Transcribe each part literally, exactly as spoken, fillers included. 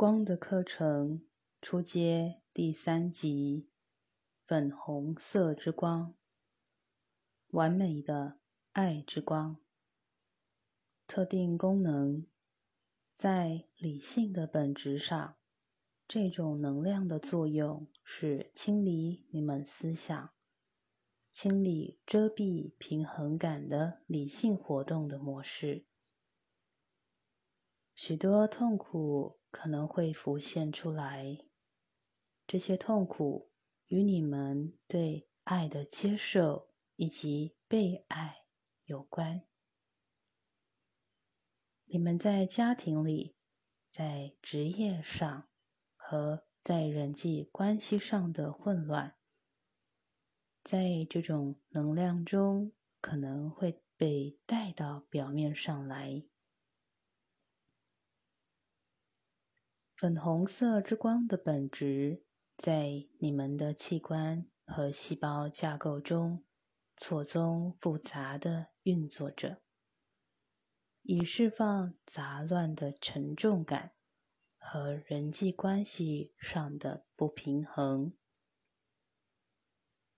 光的课程初阶第三集，粉红色之光，完美的爱之光。特定功能，在理性的本质上，这种能量的作用是清理你们思想，清理遮蔽平衡感的理性活动的模式。许多痛苦可能会浮现出来，这些痛苦与你们对爱的接受以及被爱有关。你们在家庭里，在职业上和在人际关系上的混乱，在这种能量中可能会被带到表面上来。粉红色之光的本质在你们的器官和细胞架构中错综复杂地运作着，以释放杂乱的沉重感和人际关系上的不平衡。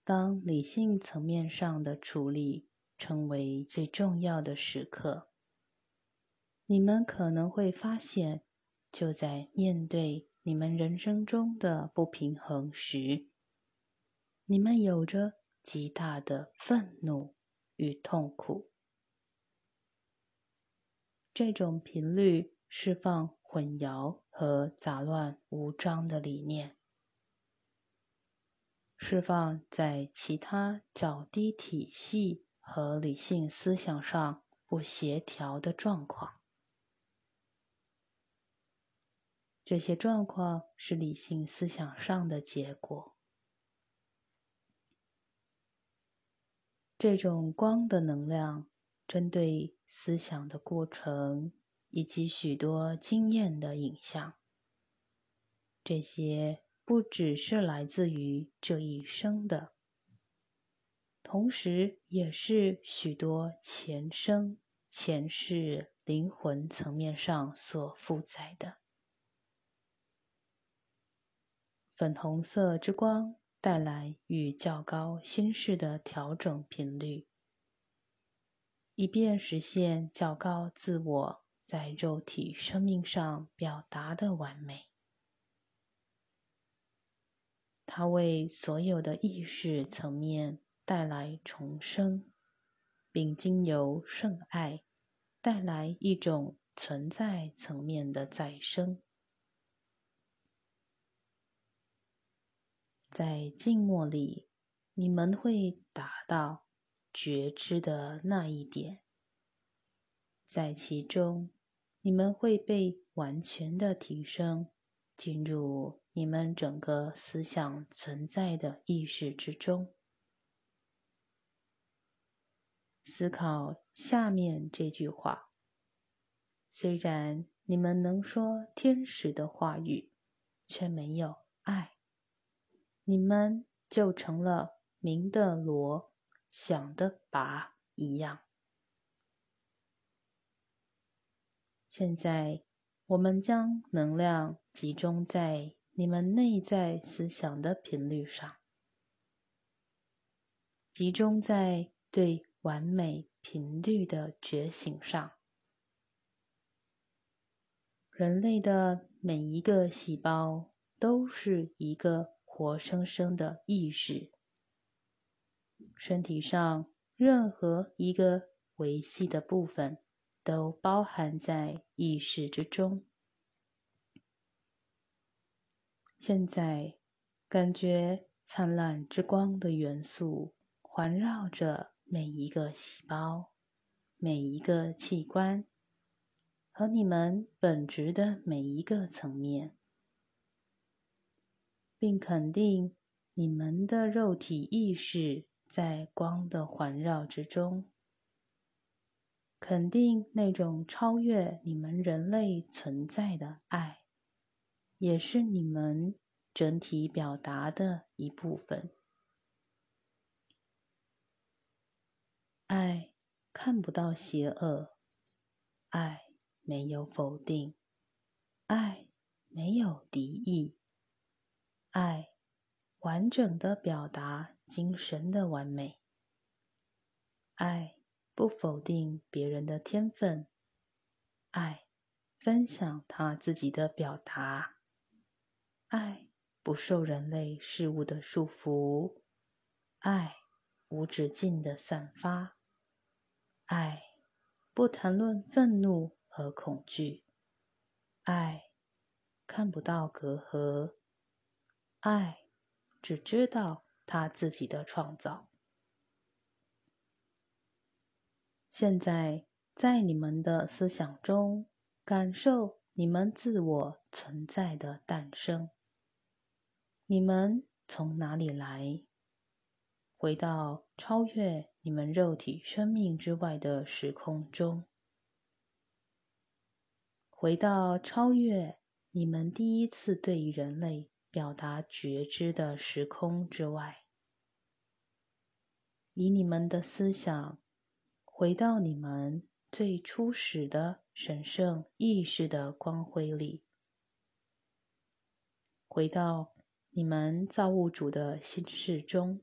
当理性层面上的处理成为最重要的时刻，你们可能会发现，就在面对你们人生中的不平衡时，你们有着极大的愤怒与痛苦。这种频率释放混淆和杂乱无章的理念，释放在其他较低体系和理性思想上不协调的状况。这些状况是理性思想上的结果。这种光的能量针对思想的过程以及许多经验的影像，这些不只是来自于这一生的，同时也是许多前生、前世灵魂层面上所负载的。粉红色之光带来与较高心识的调整频率，以便实现较高自我在肉体生命上表达的完美。它为所有的意识层面带来重生，并经由圣爱带来一种存在层面的再生。在静默里，你们会达到觉知的那一点，在其中，你们会被完全的提升，进入你们整个思想存在的意识之中。思考下面这句话，虽然你们能说天使的话语，却没有爱，你们就成了鸣的锣，响的拔一样。现在，我们将能量集中在你们内在思想的频率上，集中在对完美频率的觉醒上。人类的每一个细胞都是一个活生生的意识，身体上任何一个维系的部分都包含在意识之中。现在，感觉灿烂之光的元素环绕着每一个细胞、每一个器官和你们本质的每一个层面，并肯定你们的肉体意识在光的环绕之中，肯定那种超越你们人类存在的爱，也是你们整体表达的一部分。爱看不到邪恶，爱没有否定，爱没有敌意。爱完整地表达精神的完美。爱不否定别人的天分，爱分享他自己的表达，爱不受人类事物的束缚，爱无止境的散发，爱不谈论愤怒和恐惧，爱看不到隔阂，爱只知道他自己的创造。现在，在你们的思想中，感受你们自我存在的诞生。你们从哪里来？回到超越你们肉体生命之外的时空中，回到超越你们第一次对人类表达觉知的时空之外，以你们的思想回到你们最初始的神圣意识的光辉里，回到你们造物主的心事中，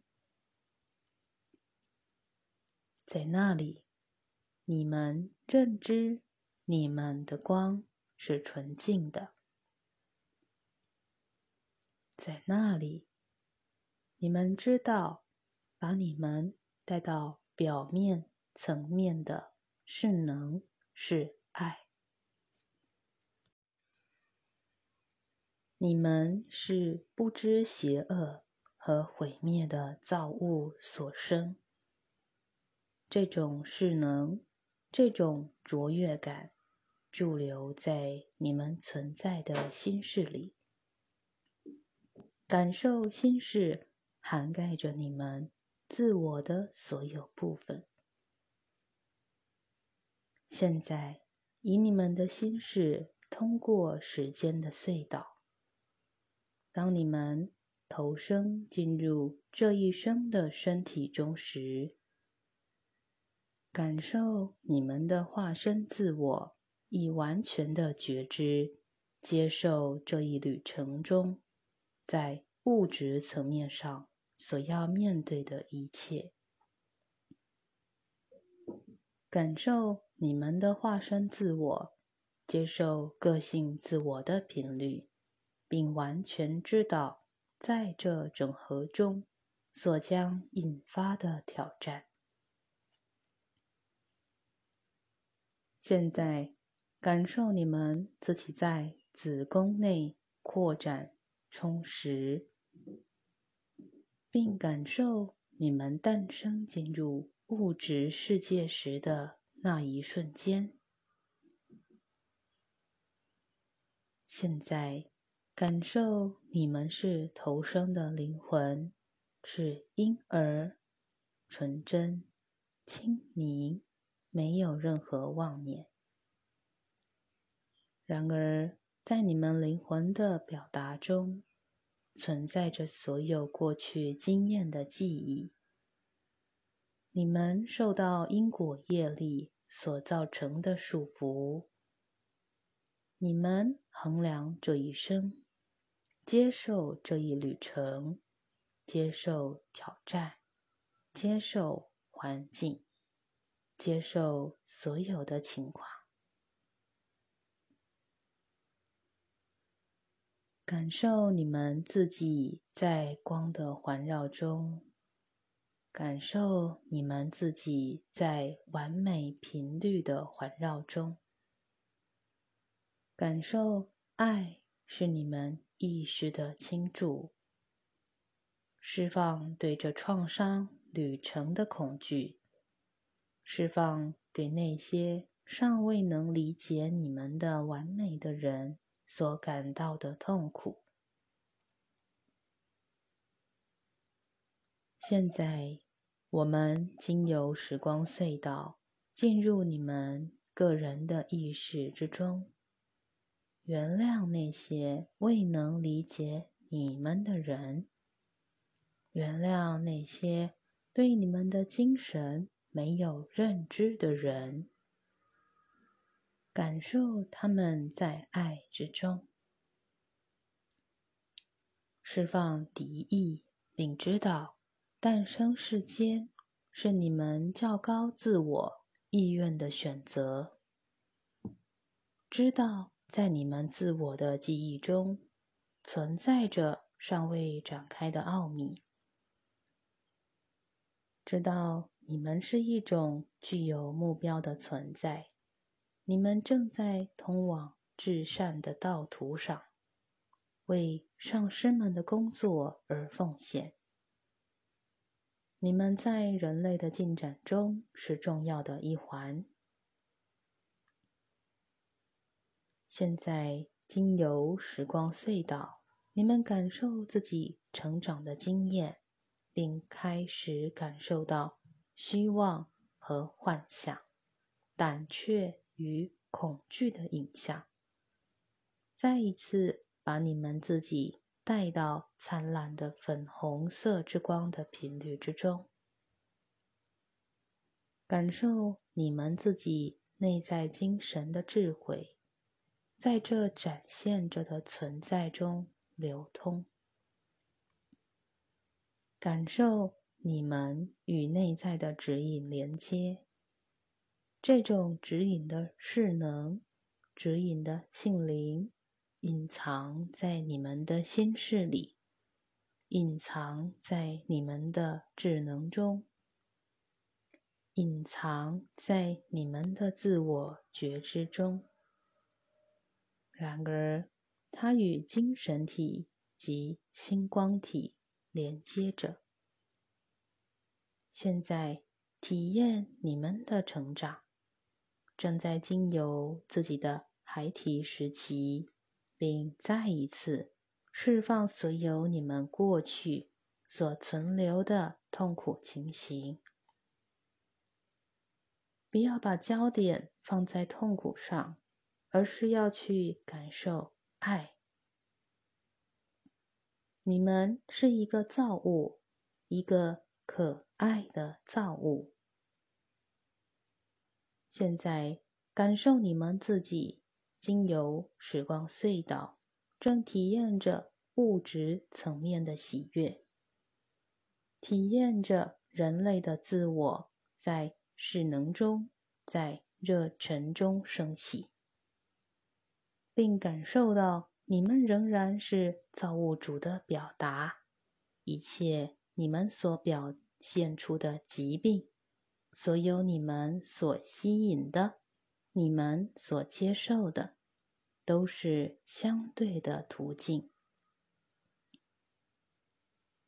在那里，你们认知你们的光是纯净的，在那里，你们知道，把你们带到表面层面的是能，是爱。你们是不知邪恶和毁灭的造物所生。这种是能，这种卓越感，驻留在你们存在的心事里。感受心事涵盖着你们自我的所有部分。现在，以你们的心事通过时间的隧道，当你们投身进入这一生的身体中时，感受你们的化身自我以完全的觉知，接受这一旅程中，在物质层面上所要面对的一切。感受你们的化身自我，接受个性自我的频率，并完全知道在这整合中所将引发的挑战。现在，感受你们自己在子宫内扩展充实，并感受你们诞生进入物质世界时的那一瞬间。现在，感受你们是投生的灵魂，是婴儿，纯真、清明，没有任何妄念。然而，在你们灵魂的表达中，存在着所有过去经验的记忆。你们受到因果业力所造成的束缚，你们衡量这一生，接受这一旅程，接受挑战，接受环境，接受所有的情况。感受你们自己在光的环绕中，感受你们自己在完美频率的环绕中，感受爱是你们意识的倾注，释放对这创伤旅程的恐惧，释放对那些尚未能理解你们的完美的人所感到的痛苦。现在，我们经由时光隧道进入你们个人的意识之中，原谅那些未能理解你们的人，原谅那些对你们的精神没有认知的人，感受他们在爱之中，释放敌意，并知道诞生世间是你们较高自我意愿的选择。知道在你们自我的记忆中存在着尚未展开的奥秘，知道你们是一种具有目标的存在，你们正在通往至善的道途上，为上师们的工作而奉献。你们在人类的进展中是重要的一环。现在经由时光隧道，你们感受自己成长的经验，并开始感受到虚妄和幻想、胆怯与恐惧的影像，再一次把你们自己带到灿烂的粉红色之光的频率之中，感受你们自己内在精神的智慧，在这展现着的存在中流通。感受你们与内在的指引连接，这种指引的势能、指引的性灵隐藏在你们的心事里，隐藏在你们的智能中，隐藏在你们的自我觉知中。然而，它与精神体及星光体连接着。现在，体验你们的成长，正在经由自己的孩提时期，并再一次释放所有你们过去所存留的痛苦情形。不要把焦点放在痛苦上，而是要去感受爱。你们是一个造物，一个可爱的造物。现在感受你们自己经由时光隧道，正体验着物质层面的喜悦，体验着人类的自我在势能中，在热忱中升起，并感受到你们仍然是造物主的表达，一切你们所表现出的疾病，所有你们所吸引的，你们所接受的，都是相对的途径。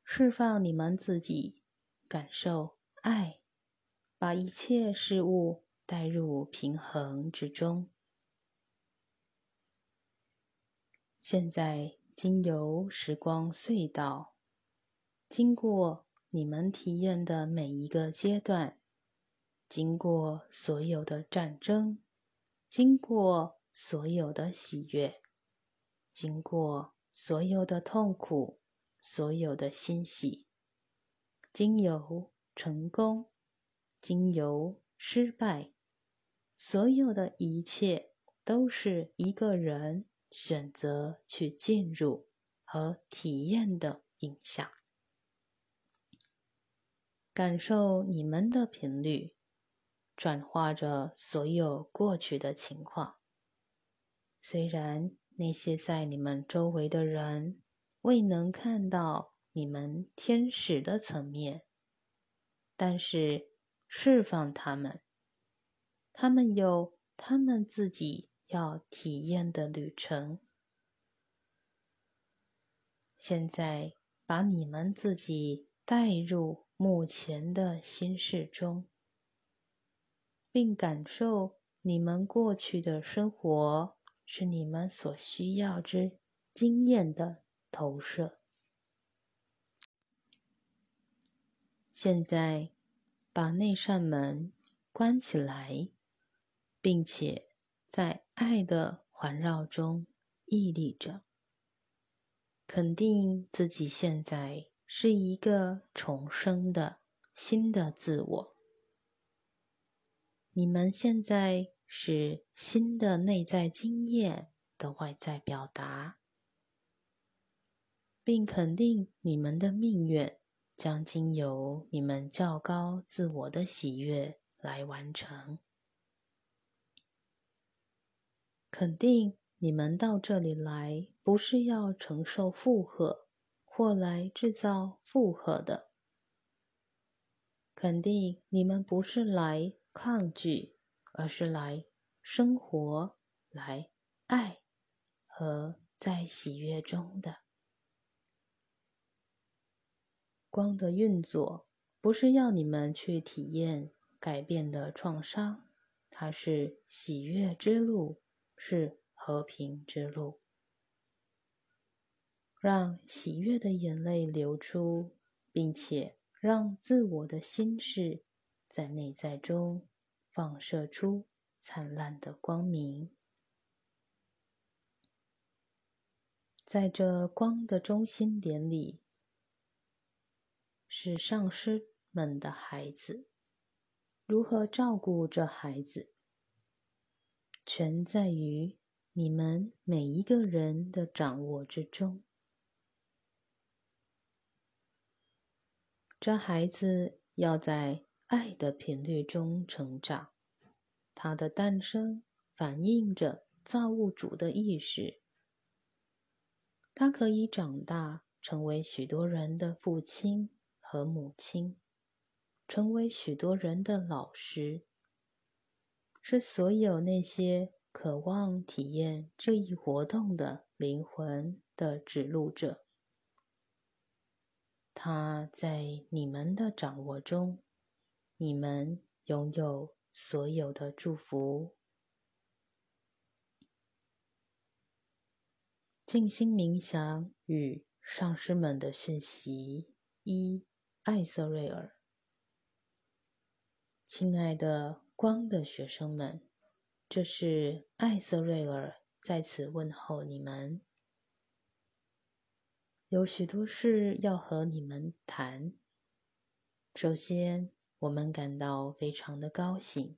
释放你们自己，感受爱，把一切事物带入平衡之中。现在经由时光隧道，经过你们体验的每一个阶段，经过所有的战争，经过所有的喜悦，经过所有的痛苦，所有的欣喜，经由成功，经由失败，所有的一切都是一个人选择去进入和体验的影响。感受你们的频率，转化着所有过去的情况。虽然那些在你们周围的人未能看到你们天使的层面，但是释放他们，他们有他们自己要体验的旅程。现在把你们自己带入目前的心事中，并感受你们过去的生活是你们所需要之经验的投射。现在把那扇门关起来，并且在爱的环绕中屹立着，肯定自己现在是一个重生的新的自我。你们现在是新的内在经验的外在表达，并肯定你们的命运将经由你们较高自我的喜悦来完成。肯定你们到这里来不是要承受负荷或来制造负荷的。肯定你们不是来抗拒，而是来生活，来爱和在喜悦中的。光的运作不是要你们去体验改变的创伤，它是喜悦之路，是和平之路。让喜悦的眼泪流出，并且让自我的心事在内在中放射出灿烂的光明。在这光的中心点里，是上师们的孩子。如何照顾这孩子，全在于你们每一个人的掌握之中。这孩子要在爱的频率中成长，它的诞生反映着造物主的意识。他可以长大，成为许多人的父亲和母亲，成为许多人的老师，是所有那些渴望体验这一活动的灵魂的指路者。他在你们的掌握中，你们拥有所有的祝福。静心冥想与上师们的讯息。一、艾瑟瑞尔。亲爱的光的学生们，这是艾瑟瑞尔在此问候你们。有许多事要和你们谈。首先，我们感到非常的高兴，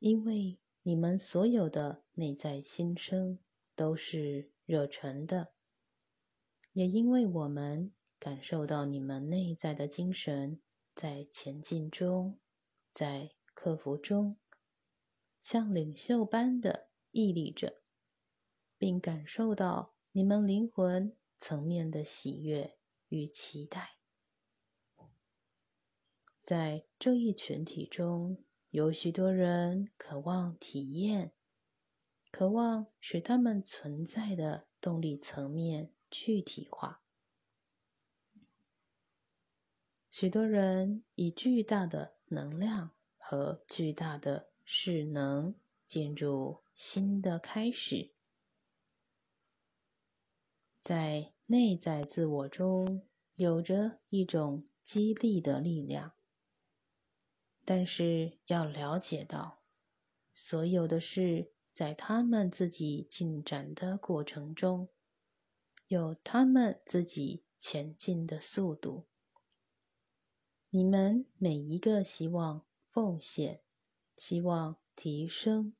因为你们所有的内在心声都是热忱的，也因为我们感受到你们内在的精神在前进中，在克服中，像领袖般的屹立着，并感受到你们灵魂层面的喜悦与期待。在这一群体中，有许多人渴望体验，渴望使他们存在的动力层面具体化。许多人以巨大的能量和巨大的势能进入新的开始。在内在自我中有着一种激励的力量，但是要了解到，所有的事在他们自己进展的过程中，有他们自己前进的速度。你们每一个希望奉献，希望提升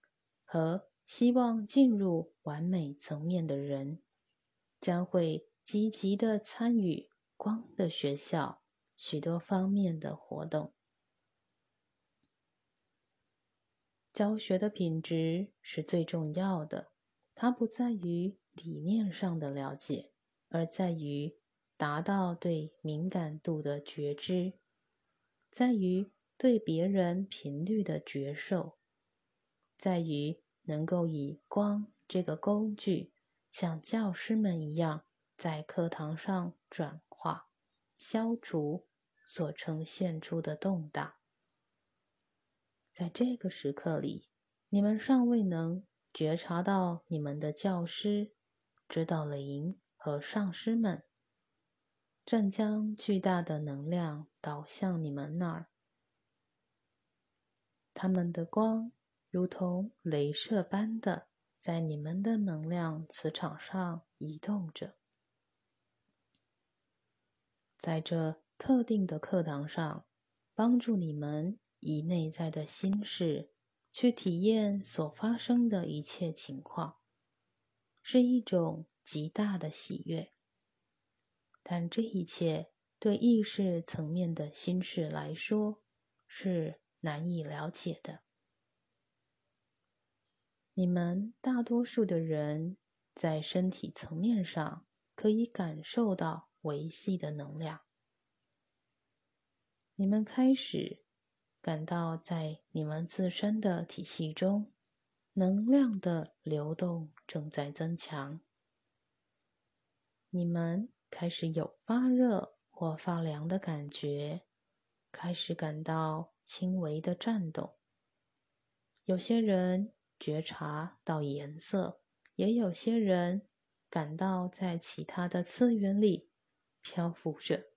和希望进入完美层面的人，将会积极地参与光的学校许多方面的活动。教学的品质是最重要的，它不在于理念上的了解，而在于达到对敏感度的觉知，在于对别人频率的觉受，在于能够以光这个工具像教师们一样在课堂上转化、消除所呈现出的动荡。在这个时刻里，你们尚未能觉察到你们的教师、指导灵和上师们正将巨大的能量导向你们那儿。他们的光如同雷射般的在你们的能量磁场上移动着。在这特定的课堂上，帮助你们以内在的心事去体验所发生的一切情况，是一种极大的喜悦，但这一切对意识层面的心事来说是难以了解的。你们大多数的人在身体层面上可以感受到维系的能量。你们开始感到在你们自身的体系中，能量的流动正在增强。你们开始有发热或发凉的感觉，开始感到轻微的颤动。有些人觉察到颜色，也有些人感到在其他的次元里漂浮着。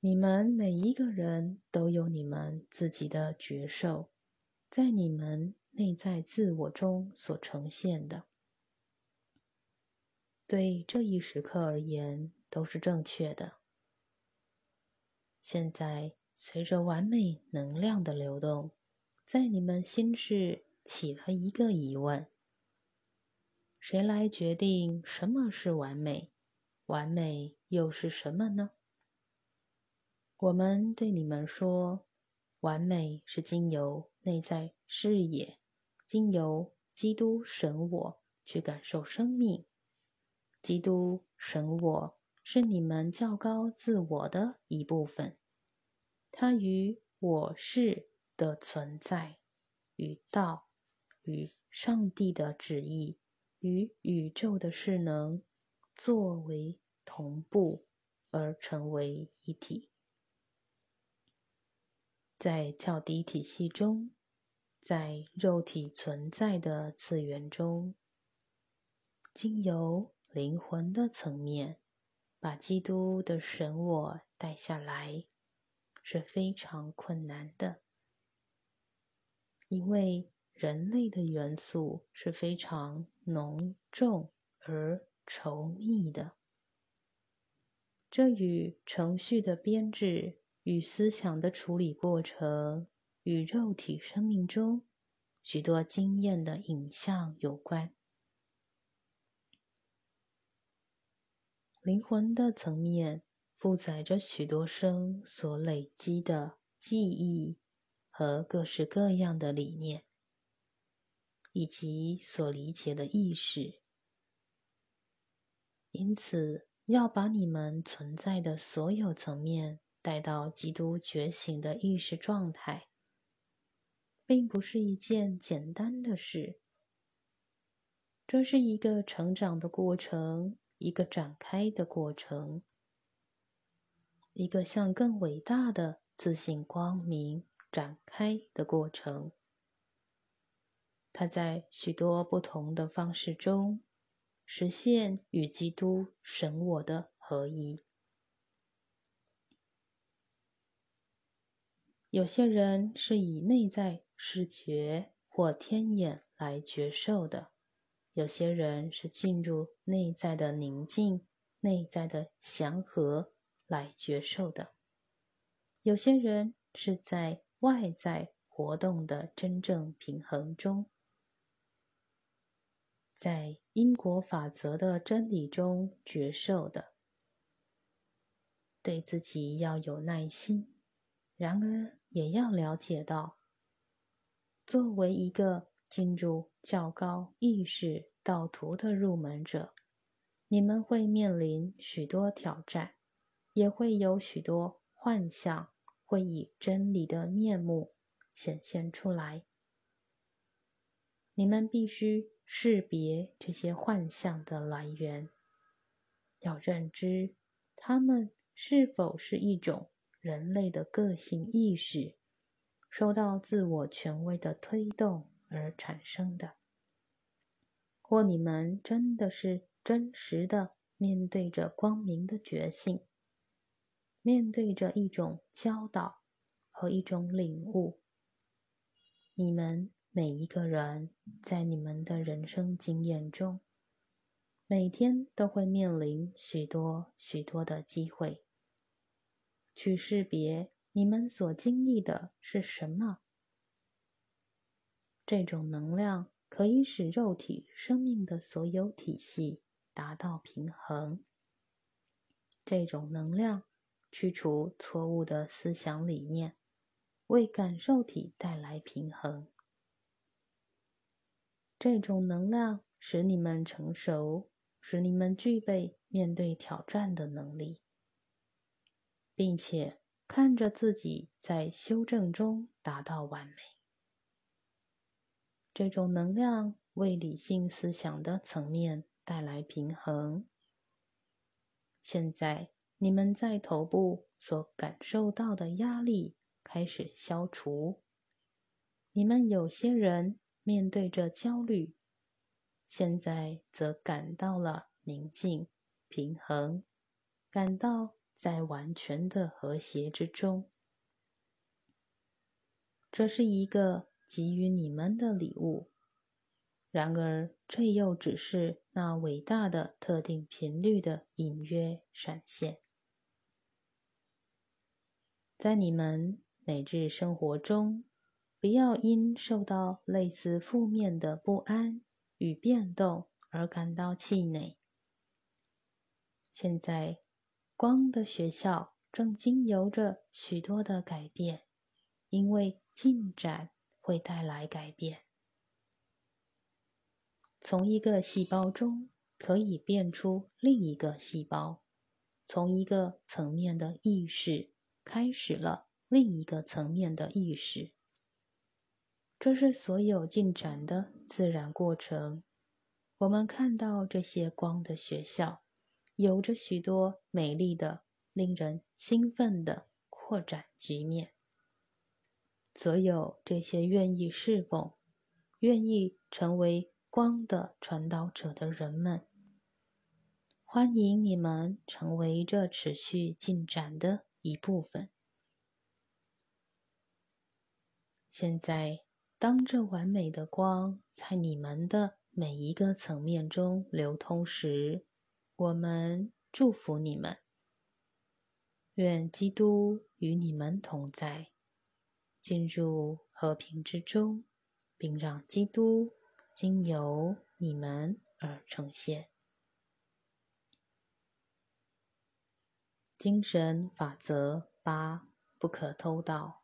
你们每一个人都有你们自己的觉受，在你们内在自我中所呈现的，对这一时刻而言都是正确的。现在随着完美能量的流动，在你们心事起了一个疑问：谁来决定什么是完美？完美又是什么呢？我们对你们说，完美是经由内在视野，经由基督神我去感受生命。基督神我是你们较高自我的一部分，它与我是的存在，与道，与上帝的旨意，与宇宙的势能作为同步而成为一体。在较低体系中，在肉体存在的次元中，经由灵魂的层面把基督的神我带下来是非常困难的，因为人类的元素是非常浓重而稠密的，这与程序的编制与思想的处理过程与肉体生命中许多经验的影像有关。灵魂的层面负载着许多生所累积的记忆和各式各样的理念，以及所理解的意识。因此，要把你们存在的所有层面带到基督觉醒的意识状态，并不是一件简单的事。这是一个成长的过程，一个展开的过程，一个向更伟大的自信光明展开的过程。它在许多不同的方式中实现与基督神我的合一。有些人是以内在视觉或天眼来觉受的，有些人是进入内在的宁静、内在的祥和来觉受的，有些人是在外在活动的真正平衡中。在因果法则的真理中觉受的，对自己要有耐心，然而也要了解到，作为一个进入较高意识道途的入门者，你们会面临许多挑战，也会有许多幻象会以真理的面目显现出来。你们必须识别这些幻象的来源，要认知它们是否是一种人类的个性意识受到自我权威的推动而产生的，或你们真的是真实的面对着光明的觉醒，面对着一种教导和一种领悟。你们每一个人在你们的人生经验中，每天都会面临许多许多的机会，去识别你们所经历的是什么。这种能量可以使肉体生命的所有体系达到平衡，这种能量驱除错误的思想理念，为感受体带来平衡。这种能量使你们成熟，使你们具备面对挑战的能力，并且看着自己在修正中达到完美。这种能量为理性思想的层面带来平衡。现在，你们在头部所感受到的压力开始消除。你们有些人面对着焦虑，现在则感到了宁静、平衡，感到在完全的和谐之中。这是一个给予你们的礼物，然而这又只是那伟大的特定频率的隐约闪现。在你们每日生活中，不要因受到类似负面的不安与变动而感到气馁。现在，光的学校正经由着许多的改变，因为进展会带来改变。从一个细胞中可以变出另一个细胞，从一个层面的意识开始了另一个层面的意识。这是所有进展的自然过程。我们看到这些光的学校有着许多美丽的、令人兴奋的扩展局面。所有这些愿意侍奉、愿意成为光的传导者的人们，欢迎你们成为这持续进展的一部分。现在，当这完美的光在你们的每一个层面中流通时，我们祝福你们，愿基督与你们同在，进入和平之中，并让基督经由你们而呈现。精神法则八，不可偷盗。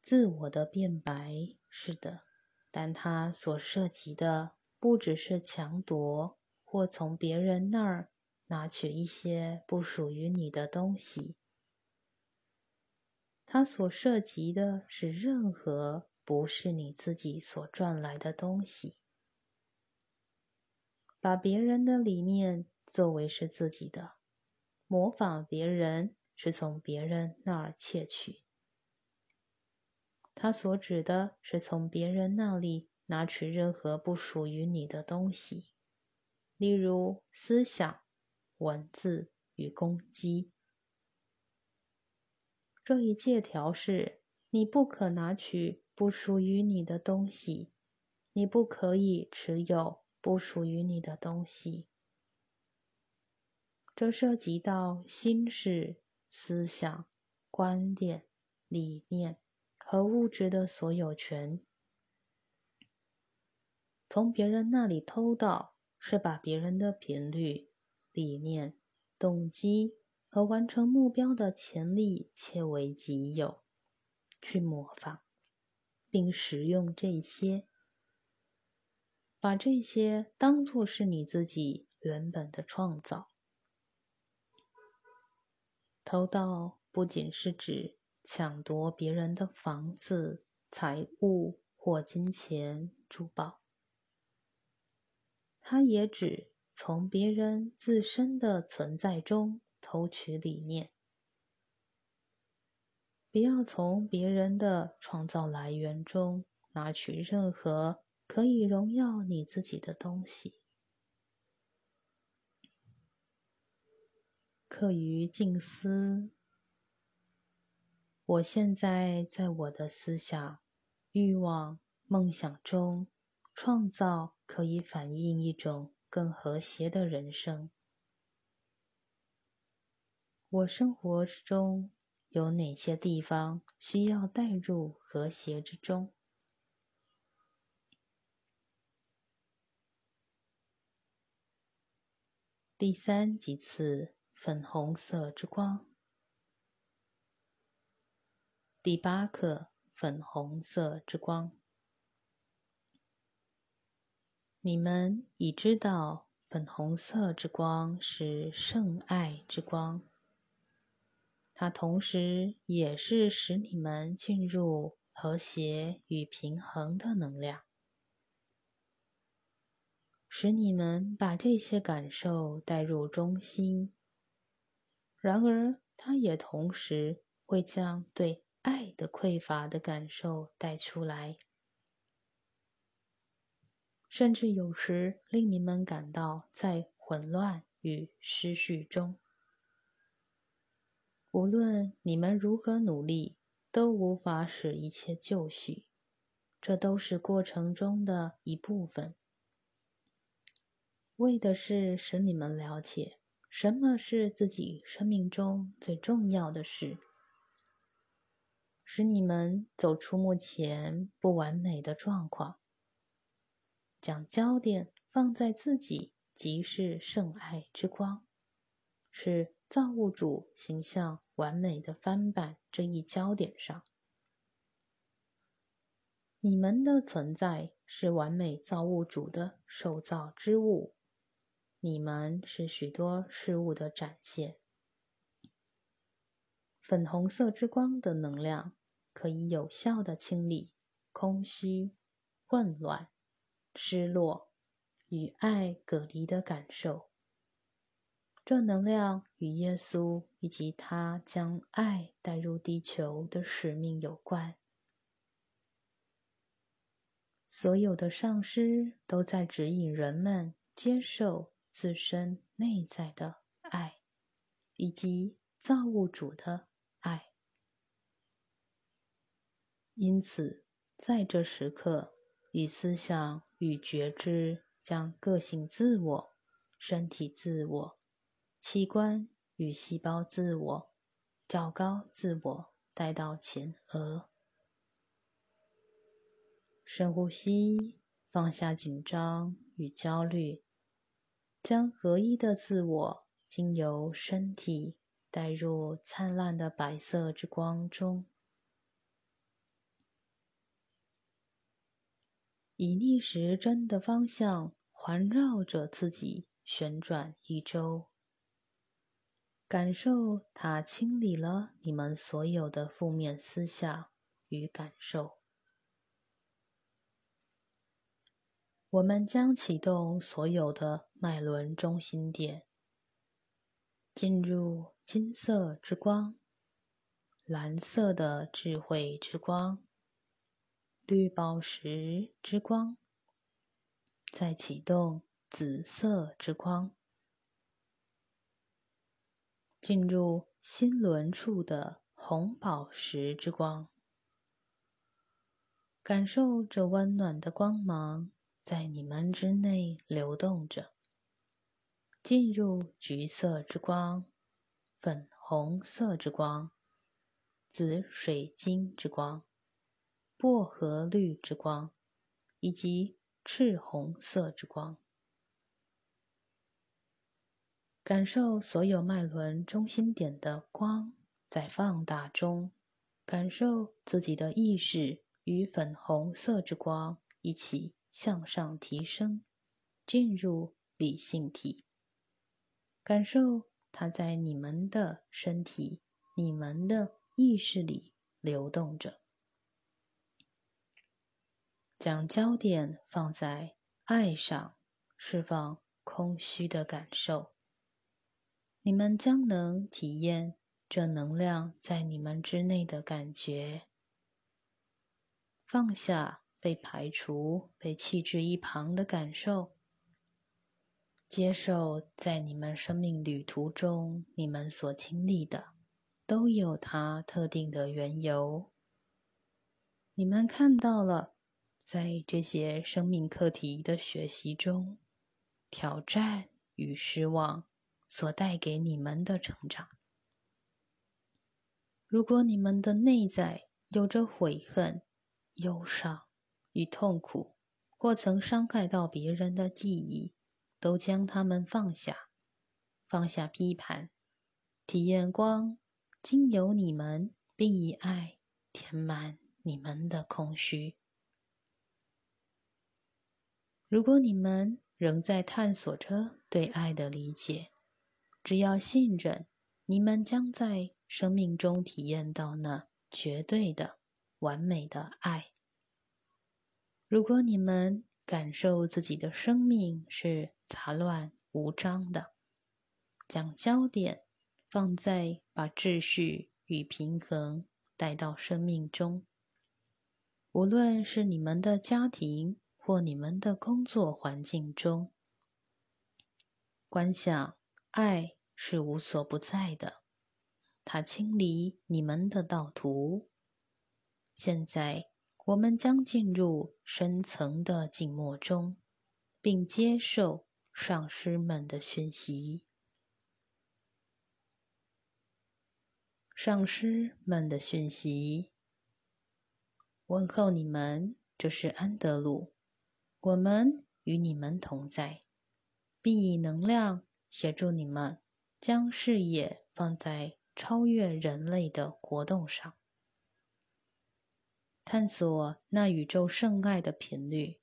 自我的辩白，是的，但它所涉及的不只是强夺或从别人那儿拿取一些不属于你的东西，它所涉及的是任何不是你自己所赚来的东西。把别人的理念作为是自己的，模仿别人是从别人那儿窃取。它所指的是从别人那里拿取任何不属于你的东西，例如思想、文字与攻击。这一借条是：你不可拿取不属于你的东西，你不可以持有不属于你的东西。这涉及到心事、思想、观点、理念和物质的所有权。从别人那里偷盗，是把别人的频率、理念、动机和完成目标的潜力窃为己有，去模仿，并使用这些，把这些当作是你自己原本的创造。偷盗不仅是指抢夺别人的房子、财物或金钱、珠宝，它也指从别人自身的存在中偷取理念。不要从别人的创造来源中拿取任何可以荣耀你自己的东西。课余静思：我现在在我的思想、欲望、梦想中创造可以反映一种更和谐的人生。我生活中有哪些地方需要带入和谐之中？第三几次粉红色之光。第八课粉红色之光。你们已知道粉红色之光是圣爱之光，它同时也是使你们进入和谐与平衡的能量，使你们把这些感受带入中心。然而，它也同时会将对爱的匮乏的感受带出来，甚至有时令你们感到在混乱与失序中。无论你们如何努力，都无法使一切就绪，这都是过程中的一部分，为的是使你们了解什么是自己生命中最重要的事，使你们走出目前不完美的状况，将焦点放在自己，即是圣爱之光，是造物主形象完美的翻版这一焦点上。你们的存在是完美造物主的受造之物，你们是许多事物的展现。粉红色之光的能量可以有效地清理空虚、混乱、失落与爱隔离的感受。这能量与耶稣以及他将爱带入地球的使命有关。所有的上师都在指引人们接受自身内在的爱，以及造物主的爱。因此，在这时刻，以思想与觉知将个性自我、身体自我、器官与细胞自我、较高自我带到前额。深呼吸，放下紧张与焦虑，将合一的自我经由身体带入灿烂的白色之光中。以逆时针的方向环绕着自己旋转一周。感受它清理了你们所有的负面思想与感受。我们将启动所有的脉轮中心点，进入金色之光、蓝色的智慧之光、绿宝石之光，再启动紫色之光。进入心轮处的红宝石之光，感受着温暖的光芒在你们之内流动着。进入橘色之光、粉红色之光、紫水晶之光、薄荷绿之光，以及赤红色之光。感受所有脉轮中心点的光在放大中，感受自己的意识与粉红色之光一起向上提升，进入理性体。感受它在你们的身体、你们的意识里流动着。将焦点放在爱上，释放空虚的感受。你们将能体验这能量在你们之内的感觉。放下被排除、被弃置一旁的感受，接受在你们生命旅途中你们所经历的，都有它特定的缘由。你们看到了，在这些生命课题的学习中，挑战与失望所带给你们的成长。如果你们的内在有着悔恨、忧伤与痛苦，或曾伤害到别人的记忆，都将它们放下，放下批判，体验光经由你们，并以爱填满你们的空虚。如果你们仍在探索着对爱的理解，只要信任，你们将在生命中体验到那绝对的完美的爱。如果你们感受自己的生命是杂乱无章的，将焦点放在把秩序与平衡带到生命中，无论是你们的家庭或你们的工作环境中，观想爱是无所不在的，它清理你们的道途。现在我们将进入深层的静默中，并接受上师们的讯息。上师们的讯息，问候你们，这是安德鲁，我们与你们同在，并以能量协助你们将视野放在超越人类的活动上。探索那宇宙圣爱的频率，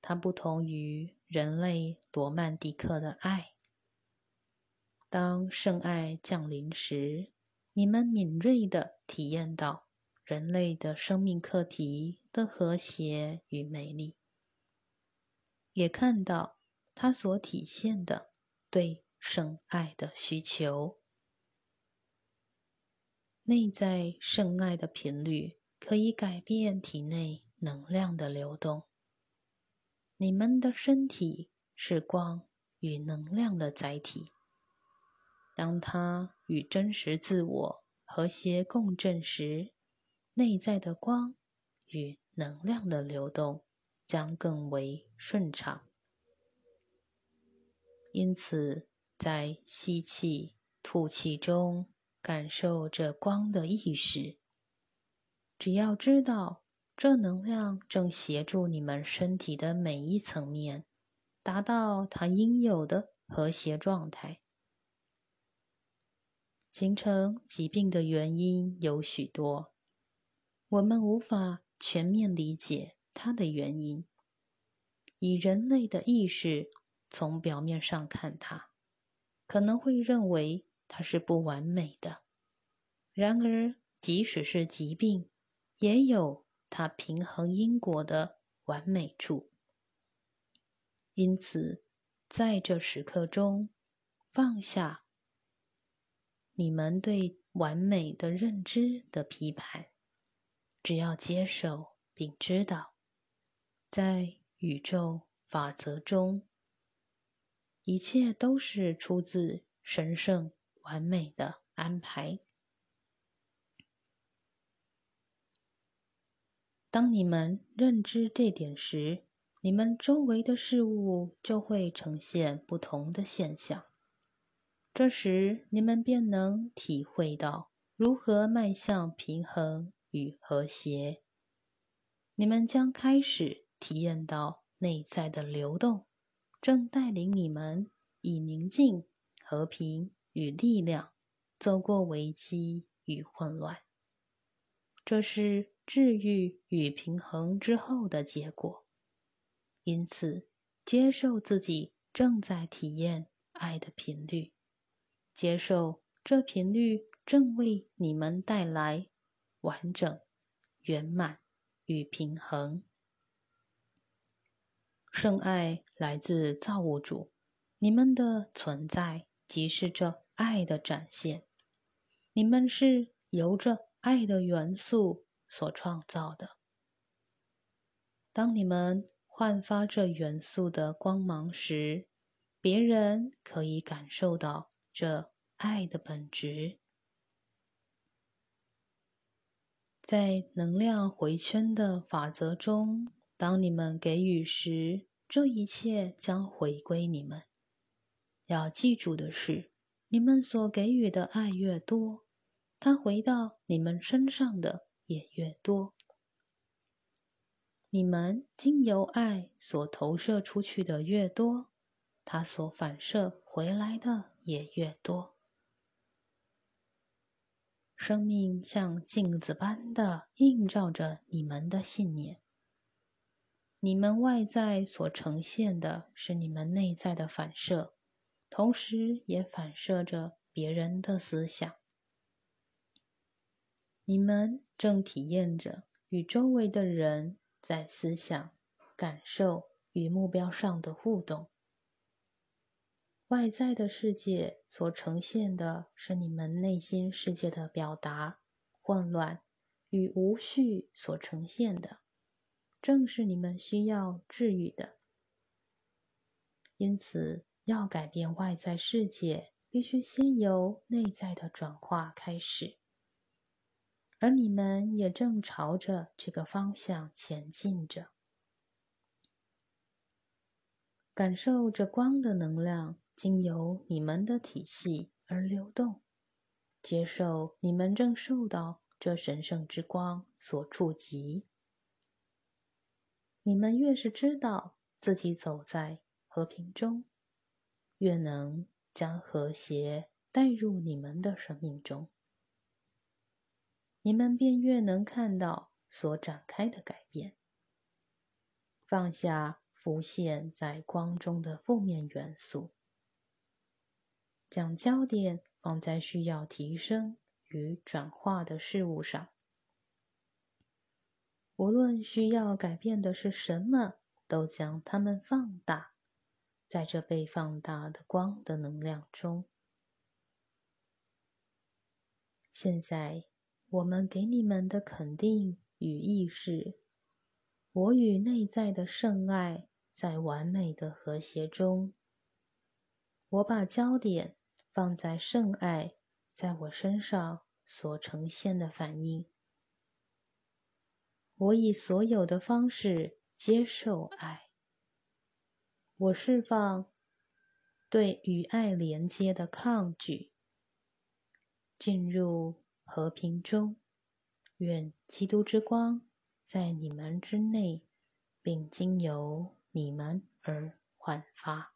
它不同于人类罗曼蒂克的爱。当圣爱降临时，你们敏锐地体验到人类的生命课题的和谐与美丽，也看到它所体现的对圣爱的需求。内在圣爱的频率可以改变体内能量的流动。你们的身体是光与能量的载体，当它与真实自我和谐共振时，内在的光与能量的流动将更为顺畅。因此，在吸气、吐气中感受着光的意识。只要知道，这能量正协助你们身体的每一层面，达到它应有的和谐状态。形成疾病的原因有许多，我们无法全面理解它的原因。以人类的意识，从表面上看它，可能会认为它是不完美的。然而，即使是疾病，也有它平衡因果的完美处。因此，在这时刻中，放下你们对完美的认知的批判，只要接受并知道，在宇宙法则中，一切都是出自神圣完美的安排。当你们认知这点时，你们周围的事物就会呈现不同的现象。这时，你们便能体会到如何迈向平衡与和谐。你们将开始体验到内在的流动，正带领你们以宁静、和平与力量走过危机与混乱。这是治愈与平衡之后的结果。因此，接受自己正在体验爱的频率，接受这频率正为你们带来完整、圆满与平衡。圣爱来自造物主，你们的存在即是这爱的展现。你们是由着爱的元素所创造的。当你们焕发这元素的光芒时，别人可以感受到这爱的本质。在能量回圈的法则中，当你们给予时，这一切将回归你们。要记住的是，你们所给予的爱越多，它回到你们身上的也越多。你们经由爱所投射出去的越多，它所反射回来的也越多。生命像镜子般的映照着你们的信念，你们外在所呈现的是你们内在的反射，同时也反射着别人的思想。你们正体验着与周围的人在思想、感受与目标上的互动。外在的世界所呈现的是你们内心世界的表达，混乱与无序所呈现的，正是你们需要治愈的。因此，要改变外在世界，必须先由内在的转化开始。而你们也正朝着这个方向前进着。感受着光的能量经由你们的体系而流动，接受你们正受到这神圣之光所触及。你们越是知道自己走在和平中，越能将和谐带入你们的生命中，你们便越能看到所展开的改变。放下浮现在光中的负面元素，将焦点放在需要提升与转化的事物上。无论需要改变的是什么，都将它们放大，在这被放大的光的能量中。现在，我们给你们的肯定与意识，我与内在的圣爱在完美的和谐中。我把焦点放在圣爱在我身上所呈现的反应。我以所有的方式接受爱。我释放对与爱连接的抗拒，进入和平中。愿基督之光在你们之内，并经由你们而焕发。